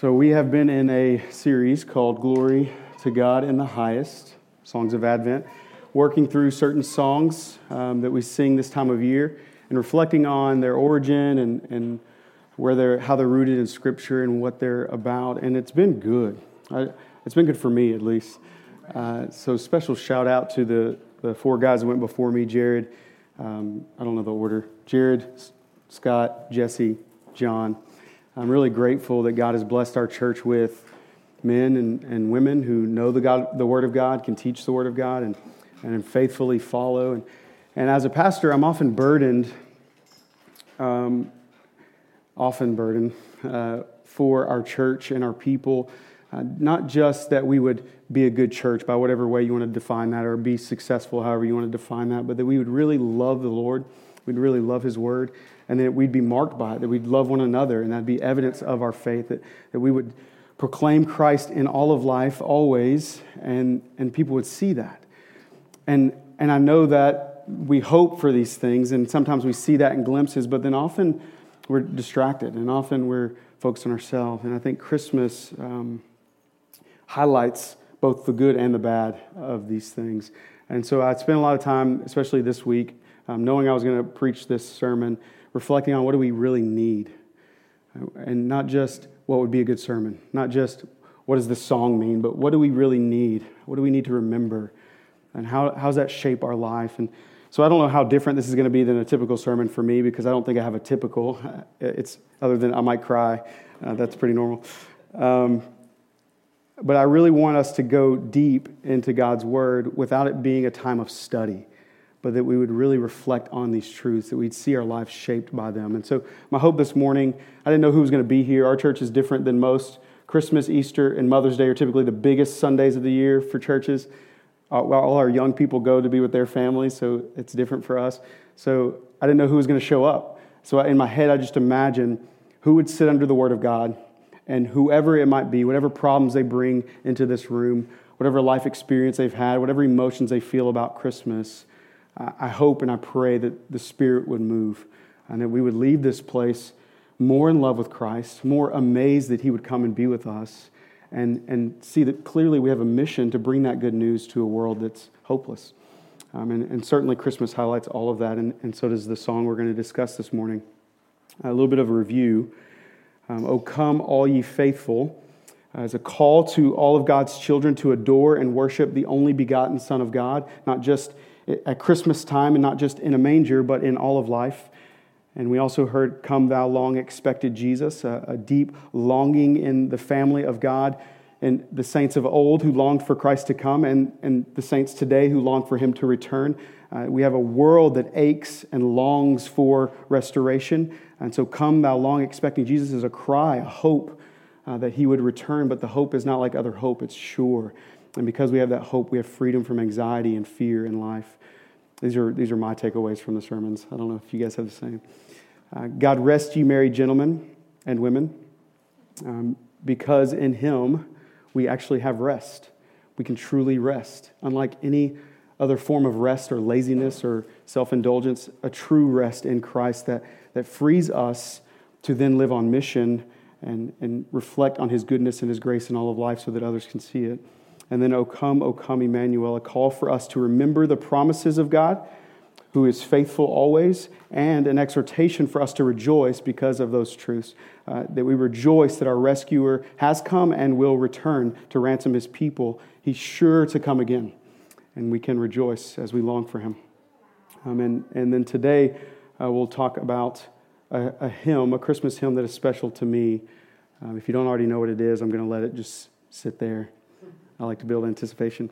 So we have been in a series called Glory to God in the Highest, Songs of Advent, working through certain songs that we sing this time of year and reflecting on their origin and where how they're rooted in Scripture and what they're about. And it's been good. It's been good for me, at least. So special shout out to the four guys that went before me, Jared, I don't know the order, Jared, Scott, Jesse, John. I'm really grateful that God has blessed our church with men and women who know the Word of God, can teach the Word of God, and faithfully follow. And as a pastor, I'm often burdened, for our church and our people. Not just that we would be a good church by whatever way you want to define that, or be successful however you want to define that, but that we would really love the Lord, we'd really love His Word, and that we'd be marked by it, that we'd love one another, and that'd be evidence of our faith, that we would proclaim Christ in all of life, always, and people would see that. And I know that we hope for these things, and sometimes we see that in glimpses, but then often we're distracted, and often we're focused on ourselves, and I think Christmas highlights both the good and the bad of these things. And so I spent a lot of time, especially this week, knowing I was going to preach this sermon, reflecting on what do we really need, and not just what would be a good sermon, not just what does this song mean, but what do we really need? What do we need to remember? And how does that shape our life? And so I don't know how different this is going to be than a typical sermon for me, because I don't think I have a typical. It's other than I might cry. That's pretty normal. But I really want us to go deep into God's Word without it being a time of study, but that we would really reflect on these truths, that we'd see our lives shaped by them. And so my hope this morning, I didn't know who was going to be here. Our church is different than most. Christmas, Easter, and Mother's Day are typically the biggest Sundays of the year for churches. All our young people go to be with their families, so it's different for us. So I didn't know who was going to show up. So in my head, I just imagine who would sit under the Word of God, and whoever it might be, whatever problems they bring into this room, whatever life experience they've had, whatever emotions they feel about Christmas, I hope and I pray that the Spirit would move and that we would leave this place more in love with Christ, more amazed that He would come and be with us, and see that clearly we have a mission to bring that good news to a world that's hopeless. And certainly Christmas highlights all of that, and so does the song we're going to discuss this morning. A little bit of a review. O come, all ye faithful, as a call to all of God's children to adore and worship the only begotten Son of God, not just at Christmas time and not just in a manger, but in all of life. And we also heard, come thou long expected Jesus, a deep longing in the family of God and the saints of old who longed for Christ to come, and the saints today who long for Him to return. We have a world that aches and longs for restoration. And so come thou long expecting Jesus is a cry, a hope that He would return, but the hope is not like other hope, it's sure. And because we have that hope, we have freedom from anxiety and fear in life. These are my takeaways from the sermons. I don't know if you guys have the same. God rest you, merry gentlemen and women, because in Him we actually have rest. We can truly rest. Unlike any other form of rest or laziness or self-indulgence, a true rest in Christ that frees us to then live on mission and reflect on His goodness and His grace in all of life so that others can see it. And then, O come, Emmanuel, a call for us to remember the promises of God, who is faithful always, and an exhortation for us to rejoice because of those truths, that we rejoice that our rescuer has come and will return to ransom His people. He's sure to come again, and we can rejoice as we long for Him. And then today, we'll talk about a hymn, a Christmas hymn that is special to me. If you don't already know what it is, I'm going to let it just sit there. I like to build anticipation.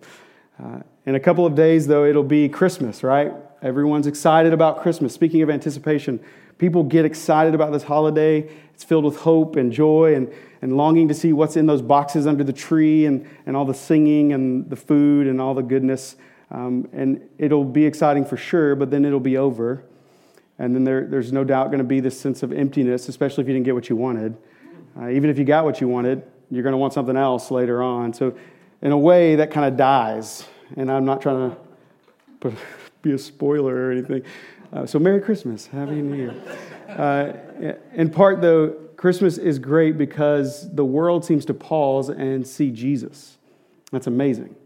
In a couple of days, though, it'll be Christmas, right? Everyone's excited about Christmas. Speaking of anticipation, people get excited about this holiday. It's filled with hope and joy and longing to see what's in those boxes under the tree and all the singing and the food and all the goodness. And it'll be exciting for sure, but then it'll be over. And then there's no doubt going to be this sense of emptiness, especially if you didn't get what you wanted. Even if you got what you wanted, you're going to want something else later on. So in a way, that kind of dies, and I'm not trying to be a spoiler or anything. So Merry Christmas. Happy New Year. In part, though, Christmas is great because the world seems to pause and see Jesus. That's amazing,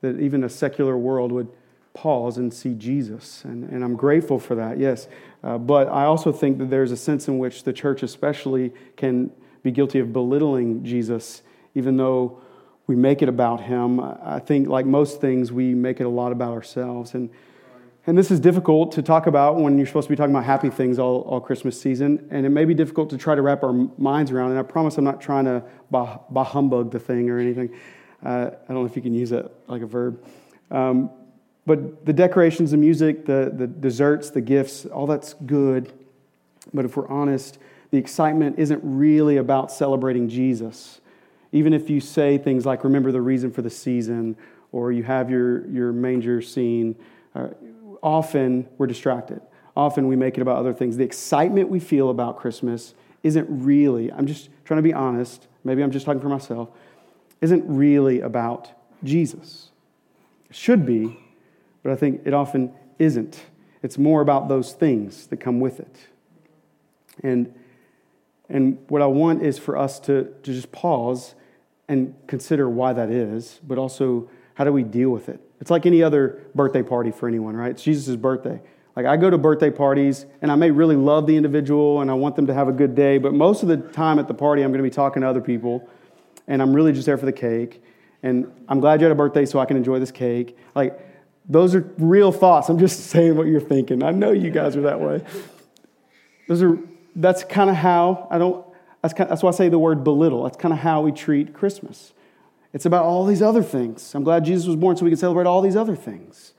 that even a secular world would pause and see Jesus. And I'm grateful for that, yes. But I also think that there's a sense in which the church especially can be guilty of belittling Jesus, even though we make it about him. I think, like most things, we make it a lot about ourselves. And this is difficult to talk about when you're supposed to be talking about happy things all Christmas season. And it may be difficult to try to wrap our minds around. And I promise I'm not trying to bah humbug the thing or anything. I don't know if you can use that like a verb. But the decorations, the music, the desserts, the gifts, all that's good. But if we're honest, the excitement isn't really about celebrating Jesus. Even if you say things like, remember the reason for the season, or you have your manger scene, often we're distracted. Often we make it about other things. The excitement we feel about Christmas isn't really, I'm just trying to be honest, maybe I'm just talking for myself, isn't really about Jesus. It should be, but I think it often isn't. It's more about those things that come with it. And what I want is for us to just pause and consider why that is, but also how do we deal with it? It's like any other birthday party for anyone, right? It's Jesus' birthday. Like, I go to birthday parties, and I may really love the individual, and I want them to have a good day, but most of the time at the party, I'm going to be talking to other people, and I'm really just there for the cake, and I'm glad you had a birthday so I can enjoy this cake. Like, those are real thoughts. I'm just saying what you're thinking. I know you guys are that way. That's kind of how I don't. That's why I say the word belittle. That's kind of how we treat Christmas. It's about all these other things. I'm glad Jesus was born so we can celebrate all these other things.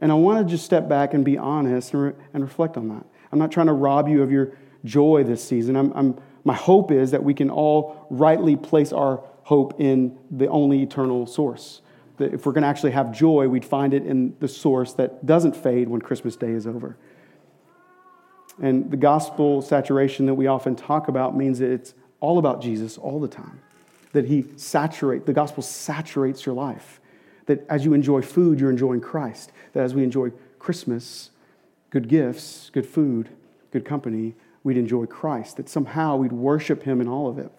And I want to just step back and be honest and reflect on that. I'm not trying to rob you of your joy this season. My hope is that we can all rightly place our hope in the only eternal source. That if we're going to actually have joy, we'd find it in the source that doesn't fade when Christmas Day is over. And the gospel saturation that we often talk about means that it's all about Jesus all the time. That the gospel saturates your life. That as you enjoy food, you're enjoying Christ. That as we enjoy Christmas, good gifts, good food, good company, we'd enjoy Christ. That somehow we'd worship him in all of it.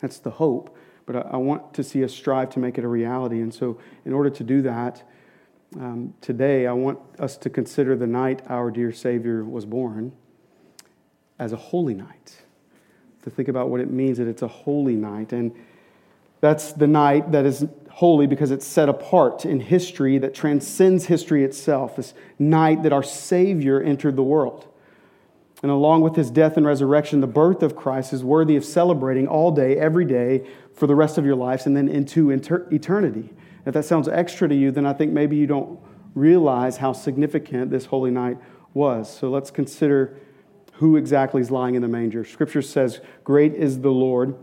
That's the hope. But I want to see us strive to make it a reality. And so in order to do that, today I want us to consider the night our dear Savior was born as a holy night. To think about what it means that it's a holy night. And that's the night that is holy because it's set apart in history that transcends history itself. This night that our Savior entered the world. And along with his death and resurrection, the birth of Christ is worthy of celebrating all day, every day, for the rest of your lives and then into eternity. If that sounds extra to you, then I think maybe you don't realize how significant this holy night was. So let's consider who exactly is lying in the manger. Scripture says, "Great is the Lord,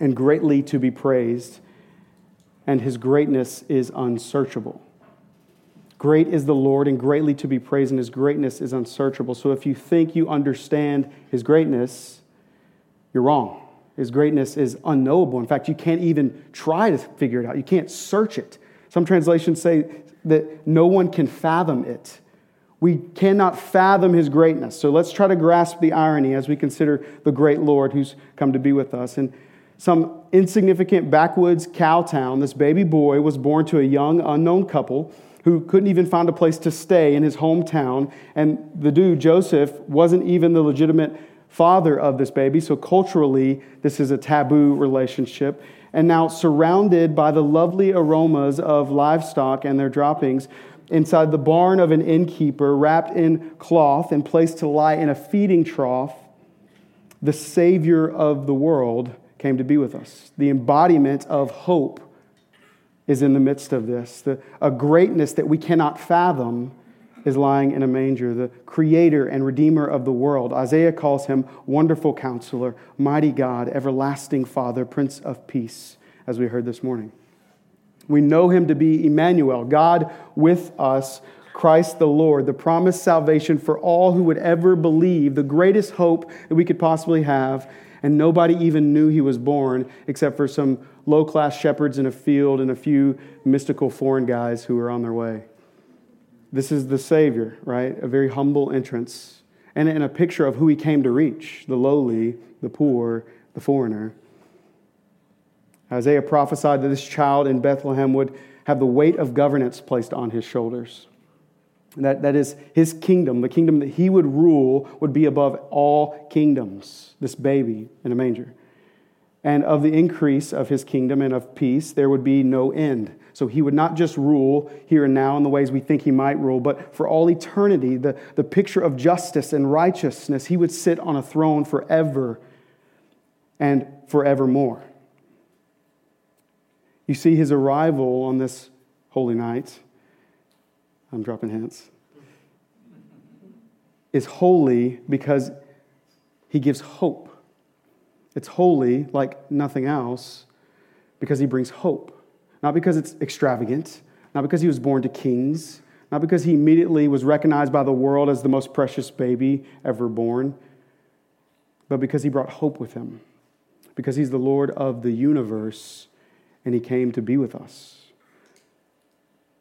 and greatly to be praised, and his greatness is unsearchable." Great is the Lord, and greatly to be praised, and his greatness is unsearchable. So if you think you understand his greatness, you're wrong. His greatness is unknowable. In fact, you can't even try to figure it out. You can't search it. Some translations say that no one can fathom it. We cannot fathom his greatness. So let's try to grasp the irony as we consider the great Lord who's come to be with us. In some insignificant backwoods cow town, this baby boy was born to a young, unknown couple who couldn't even find a place to stay in his hometown. And the dude, Joseph, wasn't even the legitimate father of this baby. So culturally, this is a taboo relationship. And now surrounded by the lovely aromas of livestock and their droppings, inside the barn of an innkeeper, wrapped in cloth and placed to lie in a feeding trough, the Savior of the world came to be with us. The embodiment of hope is in the midst of this. A greatness that we cannot fathom is lying in a manger. The Creator and Redeemer of the world. Isaiah calls him Wonderful Counselor, Mighty God, Everlasting Father, Prince of Peace, as we heard this morning. We know him to be Emmanuel, God with us, Christ the Lord, the promised salvation for all who would ever believe, the greatest hope that we could possibly have, and nobody even knew he was born except for some low-class shepherds in a field and a few mystical foreign guys who were on their way. This is the Savior, right? A very humble entrance. and a picture of who he came to reach, the lowly, the poor, the foreigner. Isaiah prophesied that this child in Bethlehem would have the weight of governance placed on his shoulders. That is his kingdom, the kingdom that he would rule would be above all kingdoms, this baby in a manger. And of the increase of his kingdom and of peace, there would be no end. So he would not just rule here and now in the ways we think he might rule, but for all eternity, the picture of justice and righteousness, he would sit on a throne forever and forevermore. You see, his arrival on this holy night, I'm dropping hints, is holy because he gives hope. It's holy like nothing else because he brings hope. Not because it's extravagant, not because he was born to kings, not because he immediately was recognized by the world as the most precious baby ever born, but because he brought hope with him, because he's the Lord of the universe and he came to be with us.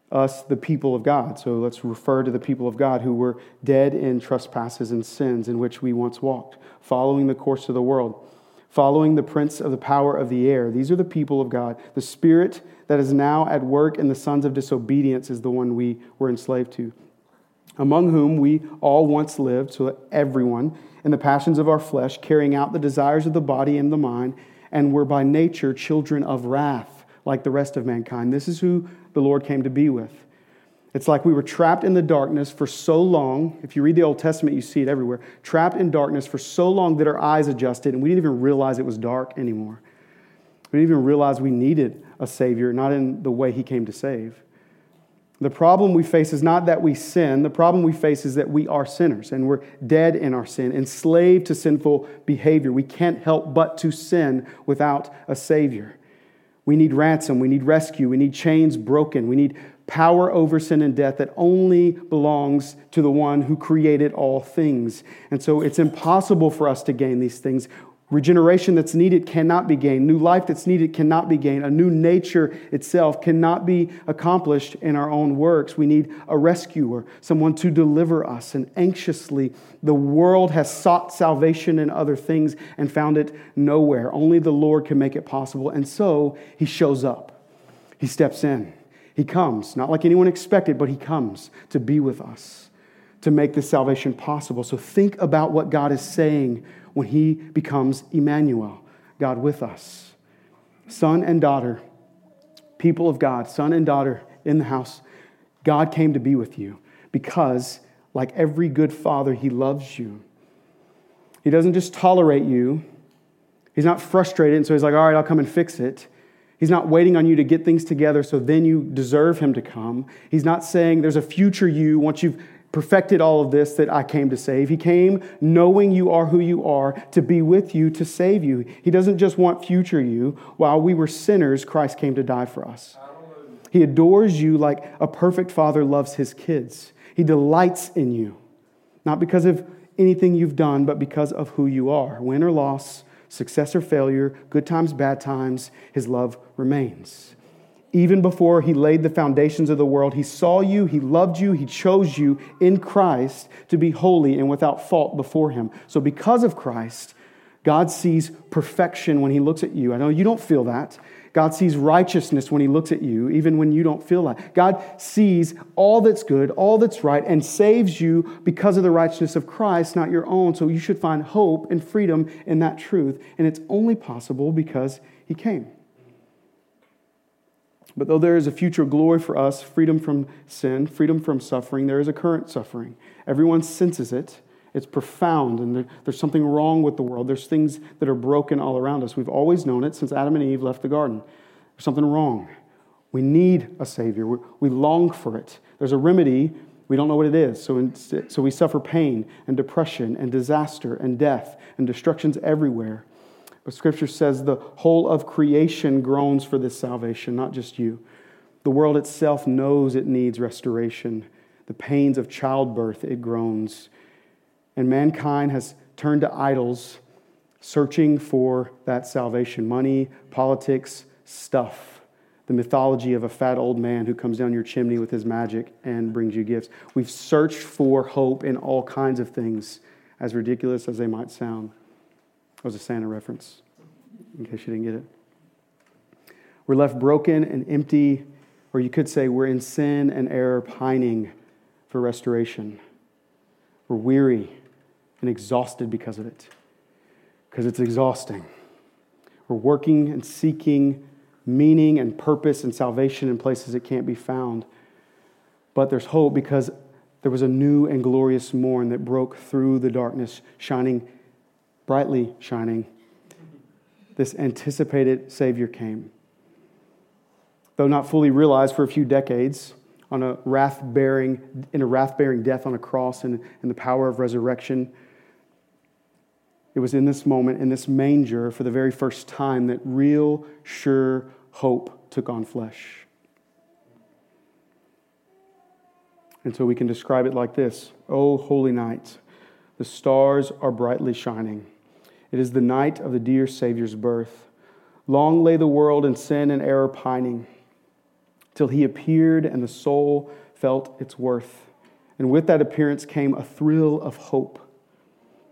Us, the people of God. So let's refer to the people of God who were dead in trespasses and sins in which we once walked, following the course of the world, following the prince of the power of the air. These are the people of God. The spirit that is now at work in the sons of disobedience is the one we were enslaved to, among whom we all once lived, so that everyone, in the passions of our flesh, carrying out the desires of the body and the mind, and were by nature children of wrath, like the rest of mankind. This is who the Lord came to be with. It's like we were trapped in the darkness for so long. If you read the Old Testament, you see it everywhere. Trapped in darkness for so long that our eyes adjusted, and we didn't even realize it was dark anymore. We didn't even realize we needed a Savior, not in the way he came to save. The problem we face is not that we sin. The problem we face is that we are sinners, and we're dead in our sin, enslaved to sinful behavior. We can't help but to sin without a Savior. We need ransom. We need rescue. We need chains broken. We need power over sin and death that only belongs to the one who created all things. And so it's impossible for us to gain these things. Regeneration that's needed cannot be gained. New life that's needed cannot be gained. A new nature itself cannot be accomplished in our own works. We need a rescuer, someone to deliver us. And anxiously, the world has sought salvation in other things and found it nowhere. Only the Lord can make it possible. And so he shows up. He steps in. He comes, not like anyone expected, but he comes to be with us, to make this salvation possible. So think about what God is saying when he becomes Emmanuel, God with us. Son and daughter, people of God, son and daughter in the house, God came to be with you because, like every good father, he loves you. He doesn't just tolerate you. He's not frustrated, and so he's like, all right, I'll come and fix it. He's not waiting on you to get things together so then you deserve him to come. He's not saying there's a future you once you've perfected all of this that I came to save. He came knowing you are who you are to be with you, to save you. He doesn't just want future you. While we were sinners, Christ came to die for us. He adores you like a perfect father loves his kids. He delights in you, not because of anything you've done, but because of who you are, win or loss, success or failure, good times, bad times, his love remains. Even before he laid the foundations of the world, he saw you, he loved you, he chose you in Christ to be holy and without fault before him. So because of Christ, God sees perfection when he looks at you. I know you don't feel that. God sees righteousness when he looks at you, even when you don't feel that. God sees all that's good, all that's right, and saves you because of the righteousness of Christ, not your own. So you should find hope and freedom in that truth. And it's only possible because he came. But though there is a future glory for us, freedom from sin, freedom from suffering, there is a current suffering. Everyone senses it. It's profound, and there's something wrong with the world. There's things that are broken all around us. We've always known it since Adam and Eve left the garden. There's something wrong. We need a Savior. We long for it. There's a remedy. We don't know what it is. So we suffer pain and depression and disaster and death and destructions everywhere. But Scripture says the whole of creation groans for this salvation, not just you. The world itself knows it needs restoration. The pains of childbirth, it groans. And mankind has turned to idols, searching for that salvation. Money, politics, stuff. The mythology of a fat old man who comes down your chimney with his magic and brings you gifts. We've searched for hope in all kinds of things. as ridiculous as they might sound. That was a Santa reference, in case you didn't get it. We're left broken and empty, or you could say we're in sin and error, pining for restoration. We're weary and exhausted because of it, because it's exhausting. We're working and seeking meaning and purpose and salvation in places it can't be found. But there's hope, because there was a new and glorious morn that broke through the darkness, shining, brightly shining. This anticipated Savior came. Though not fully realized for a few decades, in a wrath-bearing death on a cross and in the power of resurrection, it was in this moment, in this manger, for the very first time, that real, sure hope took on flesh. And so we can describe it like this. O holy night, the stars are brightly shining. It is the night of the dear Savior's birth. Long lay the world in sin and error pining, till he appeared and the soul felt its worth. And with that appearance came a thrill of hope.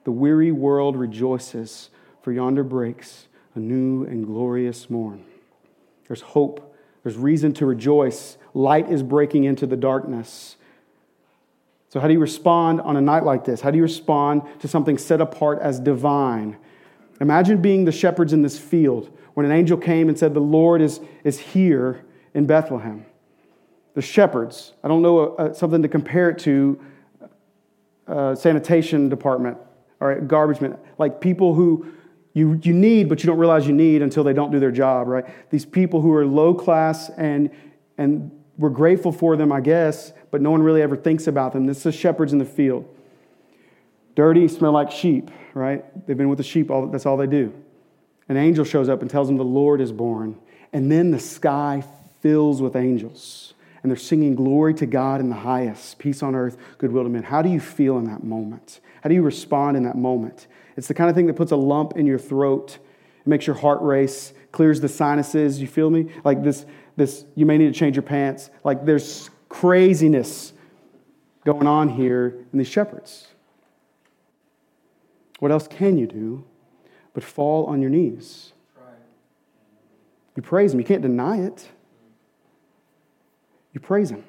The weary world rejoices, for yonder breaks a new and glorious morn. There's hope. There's reason to rejoice. Light is breaking into the darkness. So how do you respond on a night like this? How do you respond to something set apart as divine? Imagine being the shepherds in this field when an angel came and said, the Lord is here in Bethlehem. The shepherds. I don't know something to compare it to, sanitation department, or garbage men, like people who you need but you don't realize you need until they don't do their job, right? These people who are low class and we're grateful for them, I guess, but no one really ever thinks about them. This is shepherds in the field. Dirty, smell like sheep, right? They've been with the sheep, that's all they do. An angel shows up and tells them the Lord is born. And then the sky fills with angels. And they're singing glory to God in the highest, peace on earth, goodwill to men. How do you feel in that moment? How do you respond in that moment? It's the kind of thing that puts a lump in your throat. It makes your heart race, clears the sinuses. You feel me? Like this, you may need to change your pants. Like there's craziness going on here in these shepherds. What else can you do but fall on your knees? You praise him. You can't deny it. You praise him.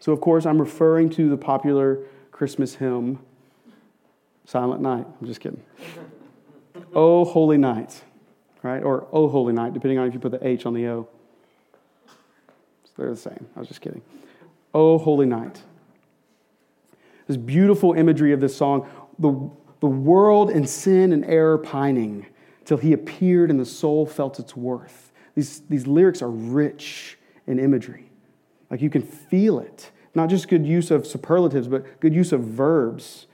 So, of course, I'm referring to the popular Christmas hymn, Silent Night. I'm just kidding. O Holy Night, right? Or O Holy Night, depending on if you put the H on the O. So they're the same. I was just kidding. O Holy Night. This beautiful imagery of this song. The world in sin and error pining till he appeared and the soul felt its worth. These lyrics are rich in imagery. Like you can feel it. Not just good use of superlatives, but good use of verbs.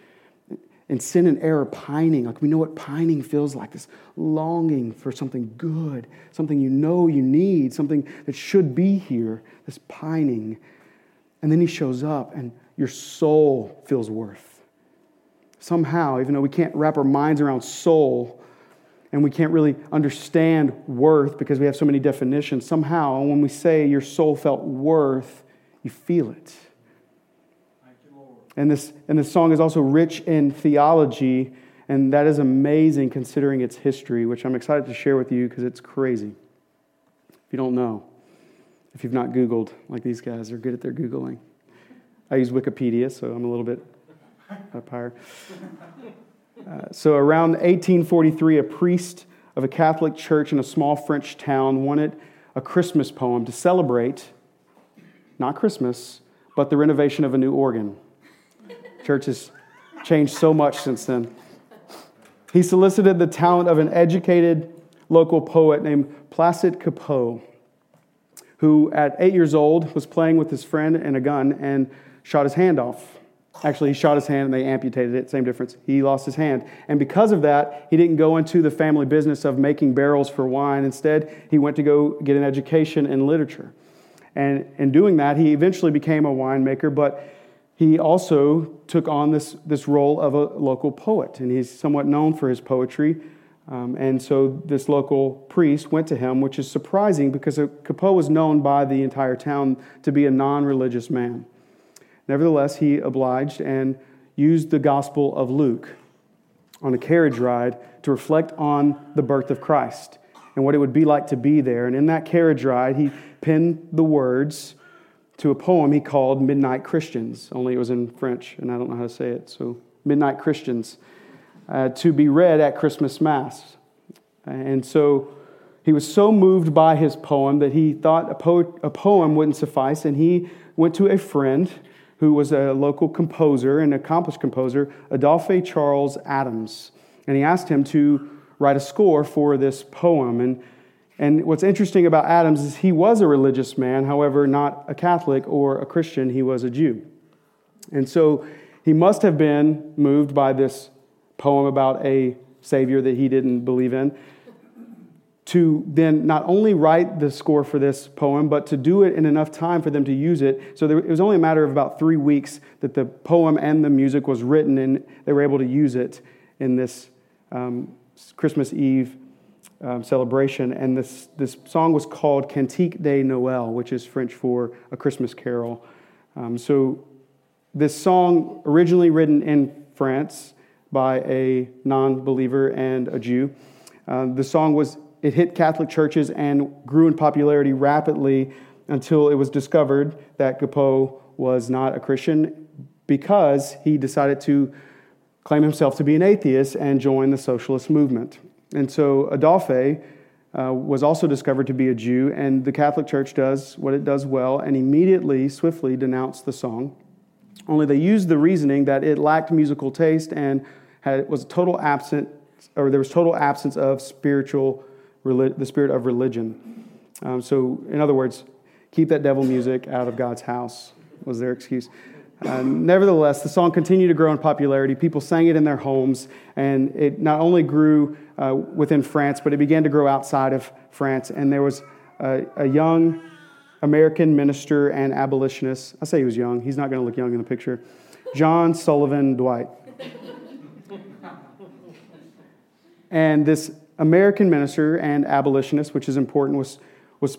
And sin and error pining. Like we know what pining feels like. This longing for something good, something you know you need, something that should be here. This pining. And then he shows up and your soul feels worth. Somehow, even though we can't wrap our minds around soul, and we can't really understand worth because we have so many definitions. Somehow, when we say your soul felt worth, you feel it. Thank you, Lord. And this song is also rich in theology, and that is amazing considering its history, which I'm excited to share with you because it's crazy. If you don't know, if you've not Googled, like these guys are good at their Googling. I use Wikipedia, so I'm a little bit up higher. So around 1843, a priest of a Catholic church in a small French town wanted a Christmas poem to celebrate, not Christmas, but the renovation of a new organ. Church has changed so much since then. He solicited the talent of an educated local poet named Placide Cappeau, who at 8 years old was playing with his friend and a gun and shot his hand off. Actually, he shot his hand and they amputated it. Same difference. He lost his hand. And because of that, he didn't go into the family business of making barrels for wine. Instead, he went to go get an education in literature. And in doing that, he eventually became a winemaker, but he also took on this role of a local poet. And he's somewhat known for his poetry. And so this local priest went to him, which is surprising because Cappeau was known by the entire town to be a non-religious man. Nevertheless, he obliged and used the Gospel of Luke on a carriage ride to reflect on the birth of Christ and what it would be like to be there. And in that carriage ride, he penned the words to a poem he called Midnight Christians, only it was in French, and I don't know how to say it, so Midnight Christians, to be read at Christmas Mass. And so he was so moved by his poem that he thought a poem wouldn't suffice, and he went to a friend who was a local composer, an accomplished composer, Adolphe Charles Adams, and he asked him to write a score for this poem. And what's interesting about Adams is he was a religious man, however, not a Catholic or a Christian. He was a Jew. And so he must have been moved by this poem about a Savior that he didn't believe in to then not only write the score for this poem, but to do it in enough time for them to use it. So it was only a matter of about 3 weeks that the poem and the music was written, and they were able to use it in this Christmas Eve celebration, and this song was called Cantique de Noël, which is French for a Christmas carol. So this song, originally written in France by a non-believer and a Jew, it hit Catholic churches and grew in popularity rapidly until it was discovered that Cappeau was not a Christian because he decided to claim himself to be an atheist and join the socialist movement. And so Adolphe was also discovered to be a Jew, and the Catholic Church does what it does well and immediately, swiftly denounced the song. Only they used the reasoning that it lacked musical taste and there was total absence of the spirit of religion. So, in other words, keep that devil music out of God's house was their excuse. Nevertheless, the song continued to grow in popularity. People sang it in their homes, and it not only grew within France, but it began to grow outside of France. And there was a young American minister and abolitionist. I say he was young. He's not going to look young in the picture. John Sullivan Dwight. And this American minister and abolitionist, which is important, was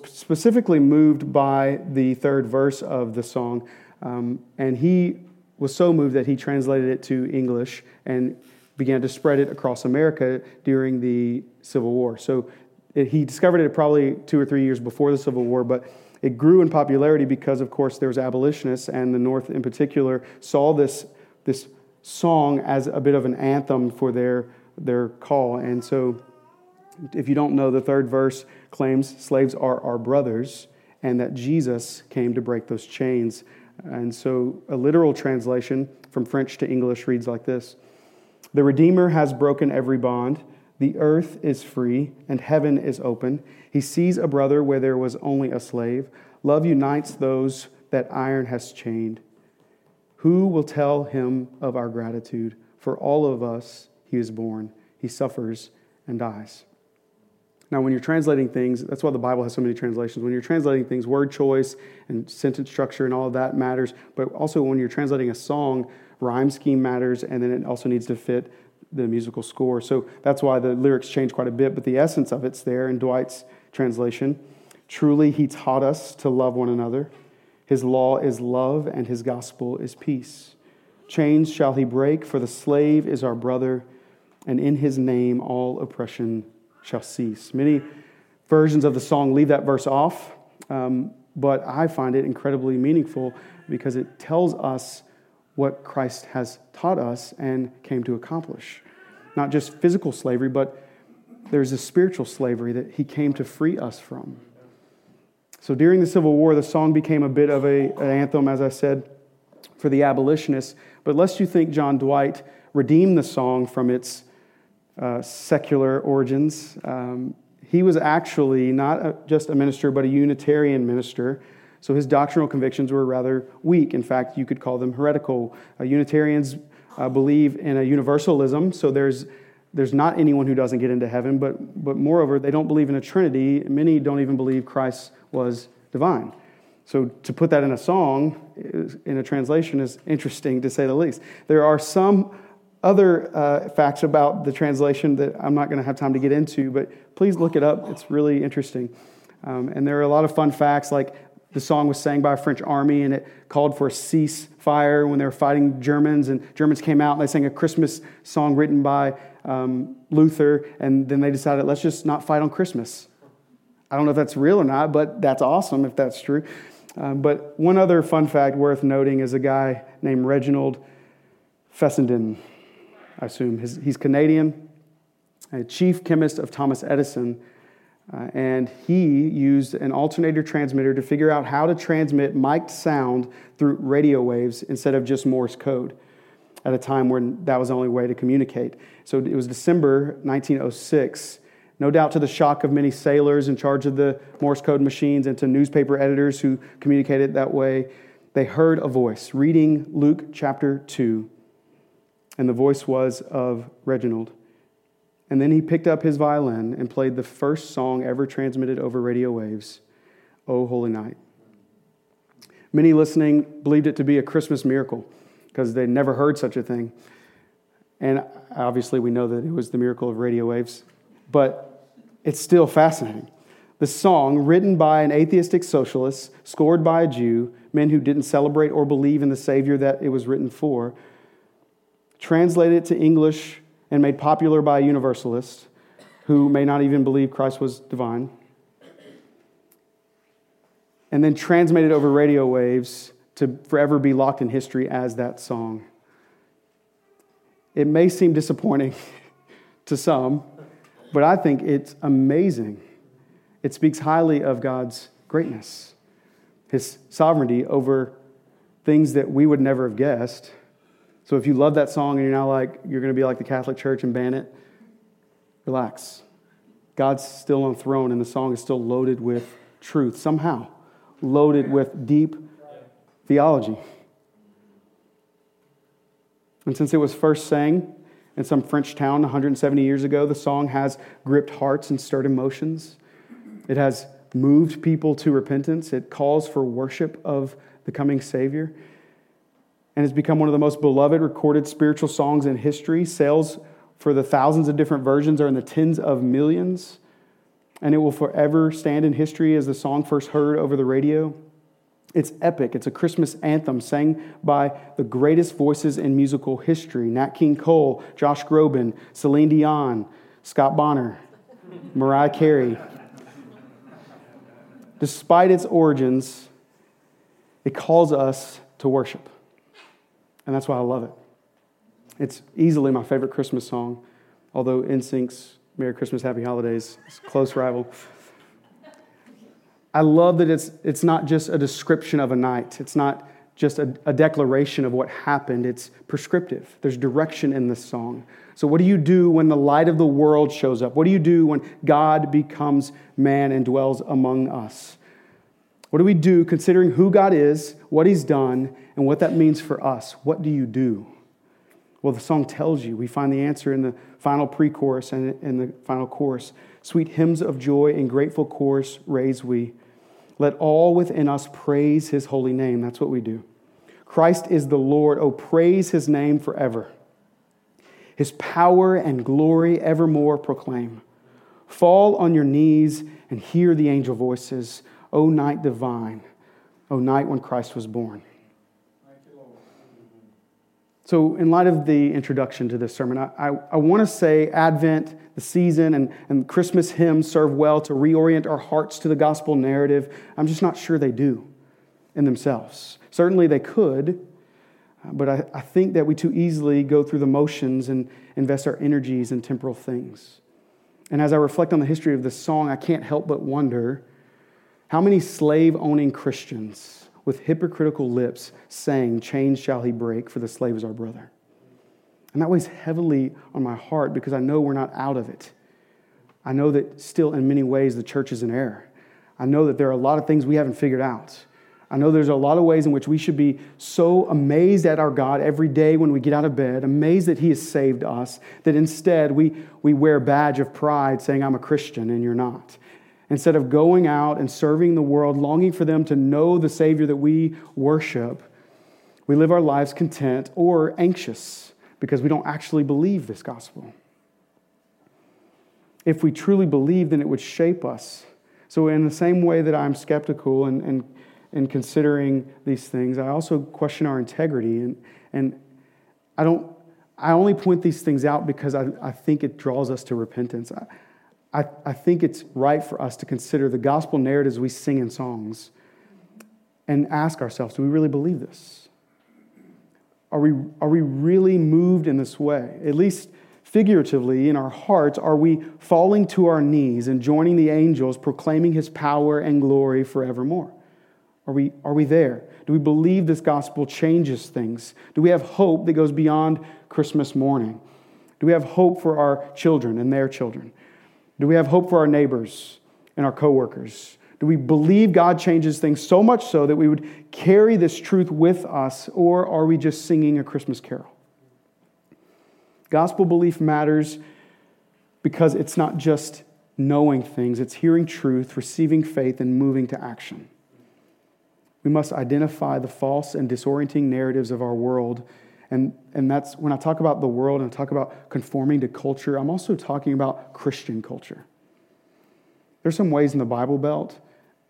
specifically moved by the third verse of the song. And he was so moved that he translated it to English and began to spread it across America during the Civil War. So he discovered it probably 2 or 3 years before the Civil War, but it grew in popularity because, of course, there was abolitionists, and the North in particular saw this song as a bit of an anthem for their call. And so, if you don't know, the third verse claims slaves are our brothers and that Jesus came to break those chains. And so a literal translation from French to English reads like this: The Redeemer has broken every bond. The earth is free and heaven is open. He sees a brother where there was only a slave. Love unites those that iron has chained. Who will tell him of our gratitude? For all of us he is born. He suffers and dies. Now, when you're translating things, that's why the Bible has so many translations. When you're translating things, word choice and sentence structure and all of that matters. But also when you're translating a song, rhyme scheme matters, and then it also needs to fit the musical score. So that's why the lyrics change quite a bit, but the essence of it's there in Dwight's translation. Truly he taught us to love one another. His law is love, and his gospel is peace. Chains shall he break, for the slave is our brother, and in his name all oppression shall cease. Many versions of the song leave that verse off, but I find it incredibly meaningful because it tells us what Christ has taught us and came to accomplish. Not just physical slavery, but there's a spiritual slavery that he came to free us from. So during the Civil War, the song became a bit of an anthem, as I said, for the abolitionists. But lest you think John Dwight redeemed the song from its secular origins. He was actually not just a minister, but a Unitarian minister. So his doctrinal convictions were rather weak. In fact, you could call them heretical. Unitarians believe in a universalism, so there's not anyone who doesn't get into heaven, but moreover, they don't believe in a Trinity. Many don't even believe Christ was divine. So to put that in a song, in a translation, is interesting to say the least. There are some other facts about the translation that I'm not going to have time to get into, but please look it up. It's really interesting. And there are a lot of fun facts, like The song was sang by a French army, and it called for a ceasefire when they were fighting Germans. And Germans came out, and they sang a Christmas song written by Luther. And then they decided, let's just not fight on Christmas. I don't know if that's real or not, but that's awesome if that's true. But one other fun fact worth noting is a guy named Reginald Fessenden. I assume he's Canadian, a chief chemist of Thomas Edison. And he used an alternator transmitter to figure out how to transmit mic'd sound through radio waves instead of just Morse code at a time when that was the only way to communicate. So it was December 1906, no doubt to the shock of many sailors in charge of the Morse code machines and to newspaper editors who communicated that way. They heard a voice reading Luke chapter 2, and the voice was of Reginald. And then he picked up his violin and played the first song ever transmitted over radio waves, O Holy Night. Many listening believed it to be a Christmas miracle because they'd never heard such a thing. And obviously we know that it was the miracle of radio waves, but it's still fascinating. The song, written by an atheistic socialist, scored by a Jew, men who didn't celebrate or believe in the Savior that it was written for, translated to English and made popular by a universalist who may not even believe Christ was divine, and then transmitted over radio waves to forever be locked in history as that song. It may seem disappointing to some, but I think it's amazing. It speaks highly of God's greatness, His sovereignty over things that we would never have guessed. So if you love that song and you're now like, you're going to be like the Catholic Church and ban it, relax. God's still on the throne, and the song is still loaded with truth, somehow loaded with deep theology. And since it was first sang in some French town 170 years ago, the song has gripped hearts and stirred emotions. It has moved people to repentance. It calls for worship of the coming Savior. And it's become one of the most beloved recorded spiritual songs in history. Sales for the thousands of different versions are in the tens of millions. And it will forever stand in history as the song first heard over the radio. It's epic. It's a Christmas anthem sang by the greatest voices in musical history. Nat King Cole, Josh Groban, Celine Dion, Scott Bonner, Mariah Carey. Despite its origins, it calls us to worship. And that's why I love it. It's easily my favorite Christmas song, although NSYNC's Merry Christmas, Happy Holidays is a close rival. I love that it's not just a description of a night. It's not just a declaration of what happened. It's prescriptive. There's direction in this song. So what do you do when the light of the world shows up? What do you do when God becomes man and dwells among us? What do we do considering who God is, what He's done, and what that means for us? What do you do? Well, the song tells you. We find the answer in the final pre-chorus and in the final chorus. Sweet hymns of joy and grateful chorus raise we. Let all within us praise His holy name. That's what we do. Christ is the Lord. Oh, praise His name forever. His power and glory evermore proclaim. Fall on your knees and hear the angel voices. O night divine, O night when Christ was born. So in light of the introduction to this sermon, I want to say Advent, the season, and Christmas hymns serve well to reorient our hearts to the gospel narrative. I'm just not sure they do in themselves. Certainly they could, but I think that we too easily go through the motions and invest our energies in temporal things. And as I reflect on the history of this song, I can't help but wonder, how many slave-owning Christians with hypocritical lips sang, chains shall he break, for the slave is our brother? And that weighs heavily on my heart because I know we're not out of it. I know that still in many ways the church is in error. I know that there are a lot of things we haven't figured out. I know there's a lot of ways in which we should be so amazed at our God every day when we get out of bed, amazed that He has saved us, that instead we wear a badge of pride saying, I'm a Christian and you're not. Instead of going out and serving the world, longing for them to know the Savior that we worship, we live our lives content or anxious because we don't actually believe this gospel. If we truly believed, then it would shape us. So in the same way that I'm skeptical and in considering these things. I also question our integrity, and I don't. I only point these things out because I think it draws us to repentance. I think it's right for us to consider the gospel narratives we sing in songs and ask ourselves, do we really believe this? Are we really moved in this way? At least figuratively in our hearts, are we falling to our knees and joining the angels, proclaiming his power and glory forevermore? Are we there? Do we believe this gospel changes things? Do we have hope that goes beyond Christmas morning? Do we have hope for our children and their children? Do we have hope for our neighbors and our coworkers? Do we believe God changes things so much so that we would carry this truth with us, or are we just singing a Christmas carol? Gospel belief matters because it's not just knowing things, it's hearing truth, receiving faith, and moving to action. We must identify the false and disorienting narratives of our world. And that's when I talk about the world and I talk about conforming to culture, I'm also talking about Christian culture. There's some ways in the Bible Belt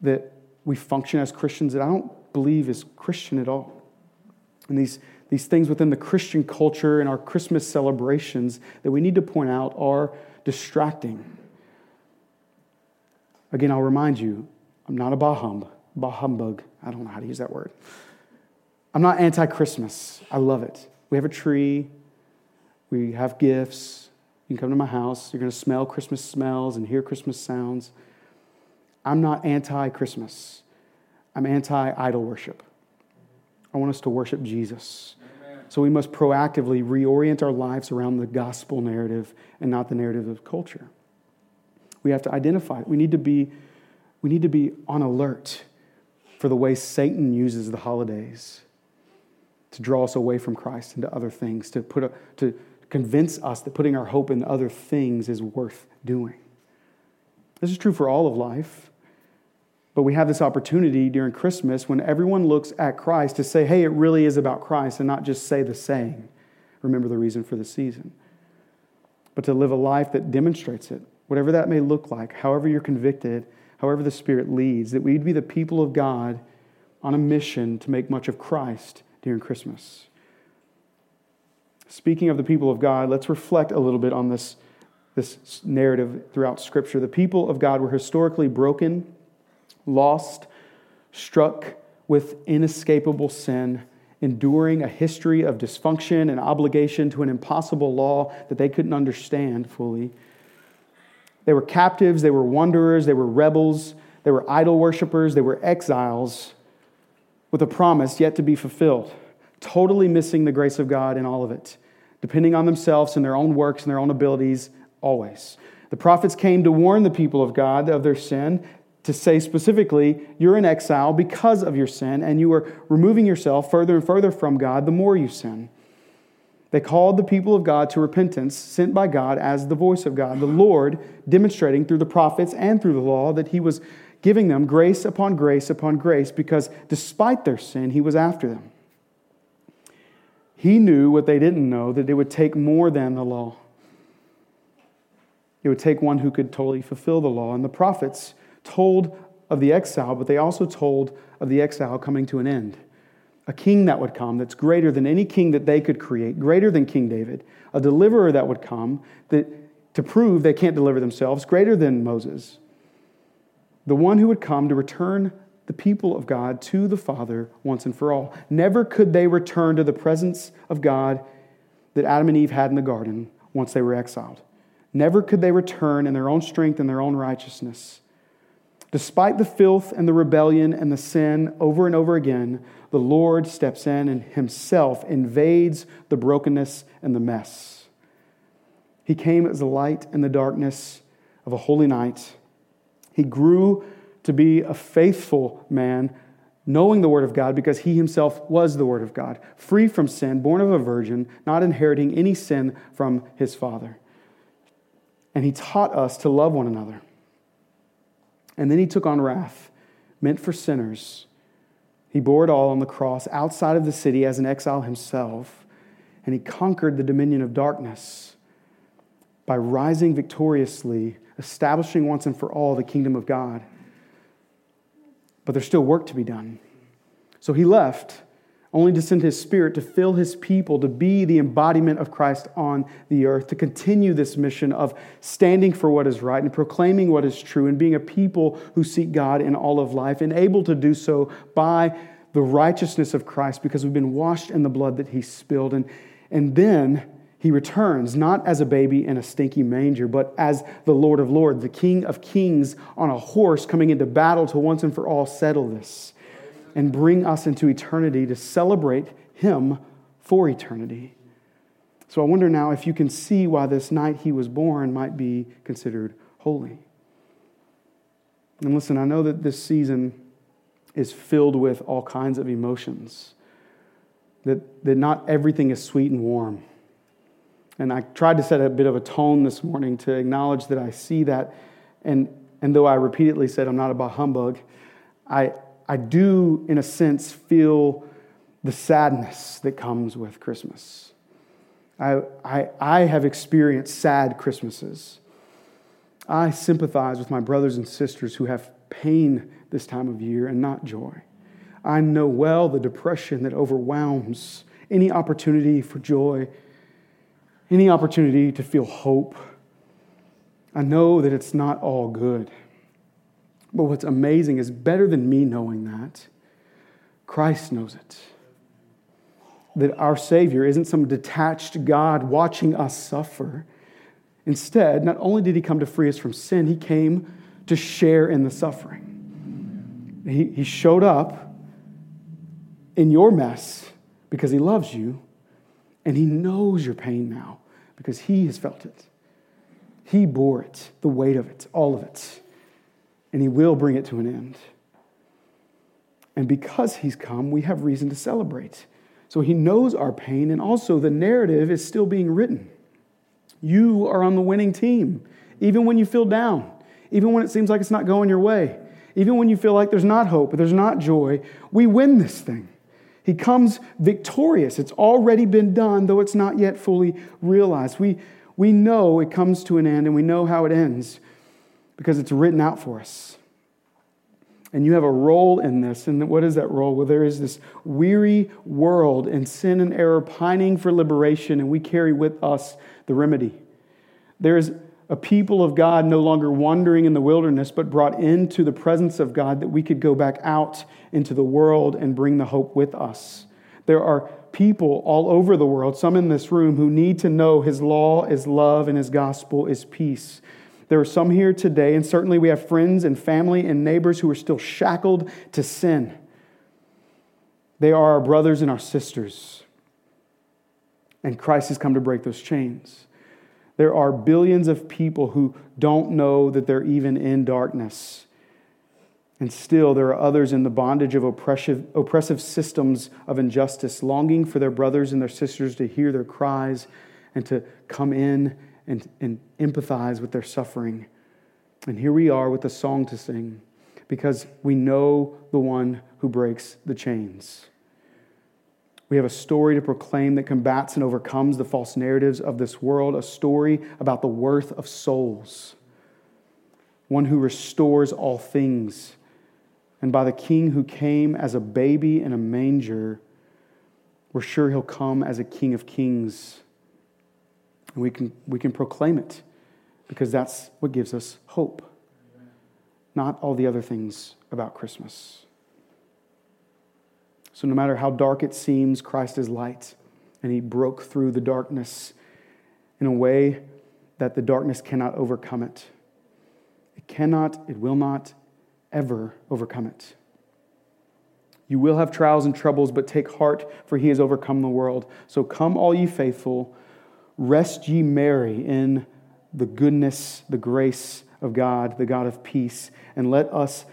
that we function as Christians that I don't believe is Christian at all. And these things within the Christian culture and our Christmas celebrations that we need to point out are distracting. Again, I'll remind you, I'm not a bah humbug. I don't know how to use that word. I'm not anti-Christmas. I love it. We have a tree. We have gifts. You can come to my house. You're going to smell Christmas smells and hear Christmas sounds. I'm not anti-Christmas. I'm anti-idol worship. I want us to worship Jesus. Amen. So we must proactively reorient our lives around the gospel narrative and not the narrative of culture. We have to identify it. We need to be on alert for the way Satan uses the holidays to draw us away from Christ into other things, to convince us that putting our hope in other things is worth doing. This is true for all of life, but we have this opportunity during Christmas when everyone looks at Christ to say, hey, it really is about Christ, and not just say the saying, remember the reason for the season, but to live a life that demonstrates it, whatever that may look like, however you're convicted, however the Spirit leads, that we'd be the people of God on a mission to make much of Christ during Christmas. Speaking of the people of God, let's reflect a little bit on this narrative throughout Scripture. The people of God were historically broken, lost, struck with inescapable sin, enduring a history of dysfunction and obligation to an impossible law that they couldn't understand fully. They were captives, they were wanderers, they were rebels, they were idol worshipers, they were exiles with a promise yet to be fulfilled, totally missing the grace of God in all of it, depending on themselves and their own works and their own abilities always. The prophets came to warn the people of God of their sin, to say specifically, you're in exile because of your sin, and you are removing yourself further and further from God the more you sin. They called the people of God to repentance, sent by God as the voice of God, the Lord demonstrating through the prophets and through the law that he was giving them grace upon grace upon grace, because despite their sin, he was after them. He knew what they didn't know, that it would take more than the law. It would take one who could totally fulfill the law. And the prophets told of the exile, but they also told of the exile coming to an end. A king that would come that's greater than any king that they could create, greater than King David, a deliverer that would come that to prove they can't deliver themselves, greater than Moses. The one who would come to return the people of God to the Father once and for all. Never could they return to the presence of God that Adam and Eve had in the garden once they were exiled. Never could they return in their own strength and their own righteousness. Despite the filth and the rebellion and the sin over and over again, the Lord steps in and himself invades the brokenness and the mess. He came as a light in the darkness of a holy night. He grew to be a faithful man, knowing the Word of God because he himself was the Word of God, free from sin, born of a virgin, not inheriting any sin from his Father. And he taught us to love one another. And then he took on wrath, meant for sinners. He bore it all on the cross outside of the city as an exile himself. And he conquered the dominion of darkness by rising victoriously, establishing once and for all the kingdom of God. But there's still work to be done. So he left, only to send his Spirit to fill his people, to be the embodiment of Christ on the earth, to continue this mission of standing for what is right and proclaiming what is true and being a people who seek God in all of life and able to do so by the righteousness of Christ because we've been washed in the blood that he spilled. And then he returns, not as a baby in a stinky manger, but as the Lord of Lords, the King of Kings on a horse coming into battle to once and for all settle this and bring us into eternity to celebrate him for eternity. So I wonder now if you can see why this night he was born might be considered holy. And listen, I know that this season is filled with all kinds of emotions, that not everything is sweet and warm. And I tried to set a bit of a tone this morning to acknowledge that I see that. And though I repeatedly said I'm not about humbug, I do, in a sense, feel the sadness that comes with Christmas. I have experienced sad Christmases. I sympathize with my brothers and sisters who have pain this time of year and not joy. I know well the depression that overwhelms any opportunity for joy, any opportunity to feel hope. I know that it's not all good. But what's amazing is better than me knowing that, Christ knows it. That our Savior isn't some detached God watching us suffer. Instead, not only did he come to free us from sin, he came to share in the suffering. He showed up in your mess because he loves you, and he knows your pain now because he has felt it. He bore it, the weight of it, all of it. And he will bring it to an end. And because he's come, we have reason to celebrate. So he knows our pain, and also the narrative is still being written. You are on the winning team, even when you feel down, even when it seems like it's not going your way, even when you feel like there's not hope, there's not joy, we win this thing. He comes victorious. It's already been done, though it's not yet fully realized. We know it comes to an end, and we know how it ends, because it's written out for us. And you have a role in this. And what is that role? Well, there is this weary world in sin and error pining for liberation, and we carry with us the remedy. There is a people of God no longer wandering in the wilderness, but brought into the presence of God that we could go back out into the world and bring the hope with us. There are people all over the world, some in this room, who need to know his law is love and his gospel is peace. There are some here today, and certainly we have friends and family and neighbors who are still shackled to sin. They are our brothers and our sisters. And Christ has come to break those chains. There are billions of people who don't know that they're even in darkness. And still there are others in the bondage of oppressive systems of injustice, longing for their brothers and their sisters to hear their cries and to come in and empathize with their suffering. And here we are with a song to sing because we know the one who breaks the chains. We have a story to proclaim that combats and overcomes the false narratives of this world, a story about the worth of souls, one who restores all things, and by the King who came as a baby in a manger, we're sure he'll come as a King of Kings. And we can proclaim it because that's what gives us hope, not all the other things about Christmas. So no matter how dark it seems, Christ is light, and he broke through the darkness in a way that the darkness cannot overcome it. It will not ever overcome it. You will have trials and troubles, but take heart, for he has overcome the world. So come all ye faithful, rest ye merry in the goodness, the grace of God, the God of peace, and let us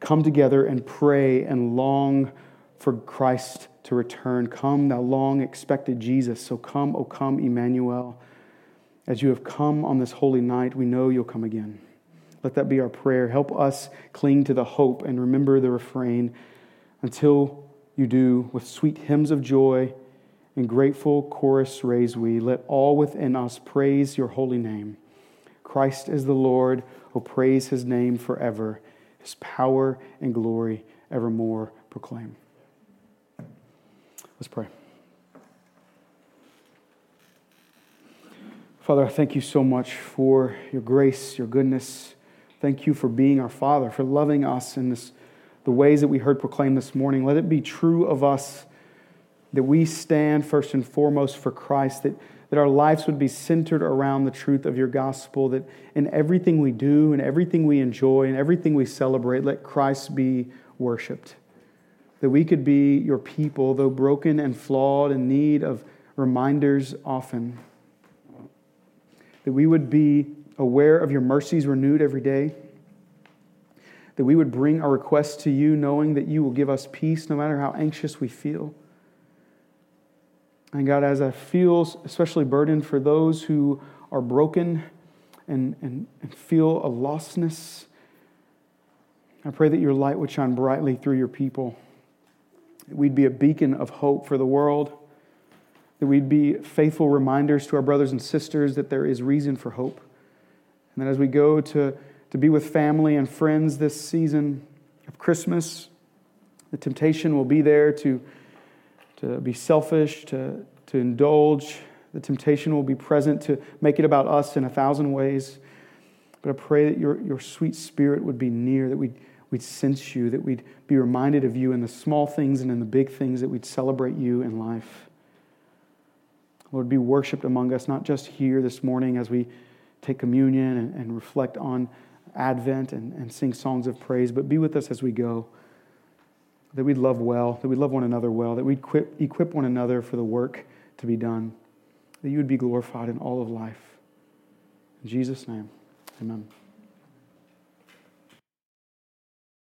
come together and pray and long for Christ to return. Come, thou long-expected Jesus, so come, O come, Emmanuel. As you have come on this holy night, we know you'll come again. Let that be our prayer. Help us cling to the hope and remember the refrain until you do, with sweet hymns of joy, in grateful chorus raise we, let all within us praise your holy name. Christ is the Lord, who praise his name forever, his power and glory evermore proclaim. Let's pray. Father, I thank you so much for your grace, your goodness. Thank you for being our Father, for loving us in the ways that we heard proclaimed this morning. Let it be true of us that we stand first and foremost for Christ, that our lives would be centered around the truth of your gospel, that in everything we do and everything we enjoy and everything we celebrate, let Christ be worshiped. That we could be your people, though broken and flawed, in need of reminders often. That we would be aware of your mercies renewed every day. That we would bring our requests to you, knowing that you will give us peace no matter how anxious we feel. And God, as I feel especially burdened for those who are broken and feel a lostness, I pray that your light would shine brightly through your people. That we'd be a beacon of hope for the world. That we'd be faithful reminders to our brothers and sisters that there is reason for hope. And that as we go to be with family and friends this season of Christmas, the temptation will be there to be selfish, to indulge. The temptation will be present to make it about us in 1,000 ways. But I pray that your sweet spirit would be near, that we'd sense you, that we'd be reminded of you in the small things and in the big things, that we'd celebrate you in life. Lord, be worshiped among us, not just here this morning as we take communion and reflect on Advent and sing songs of praise, but be with us as we go. That we'd love well, that we'd love one another well, that we'd equip one another for the work to be done, that you would be glorified in all of life. In Jesus' name, amen.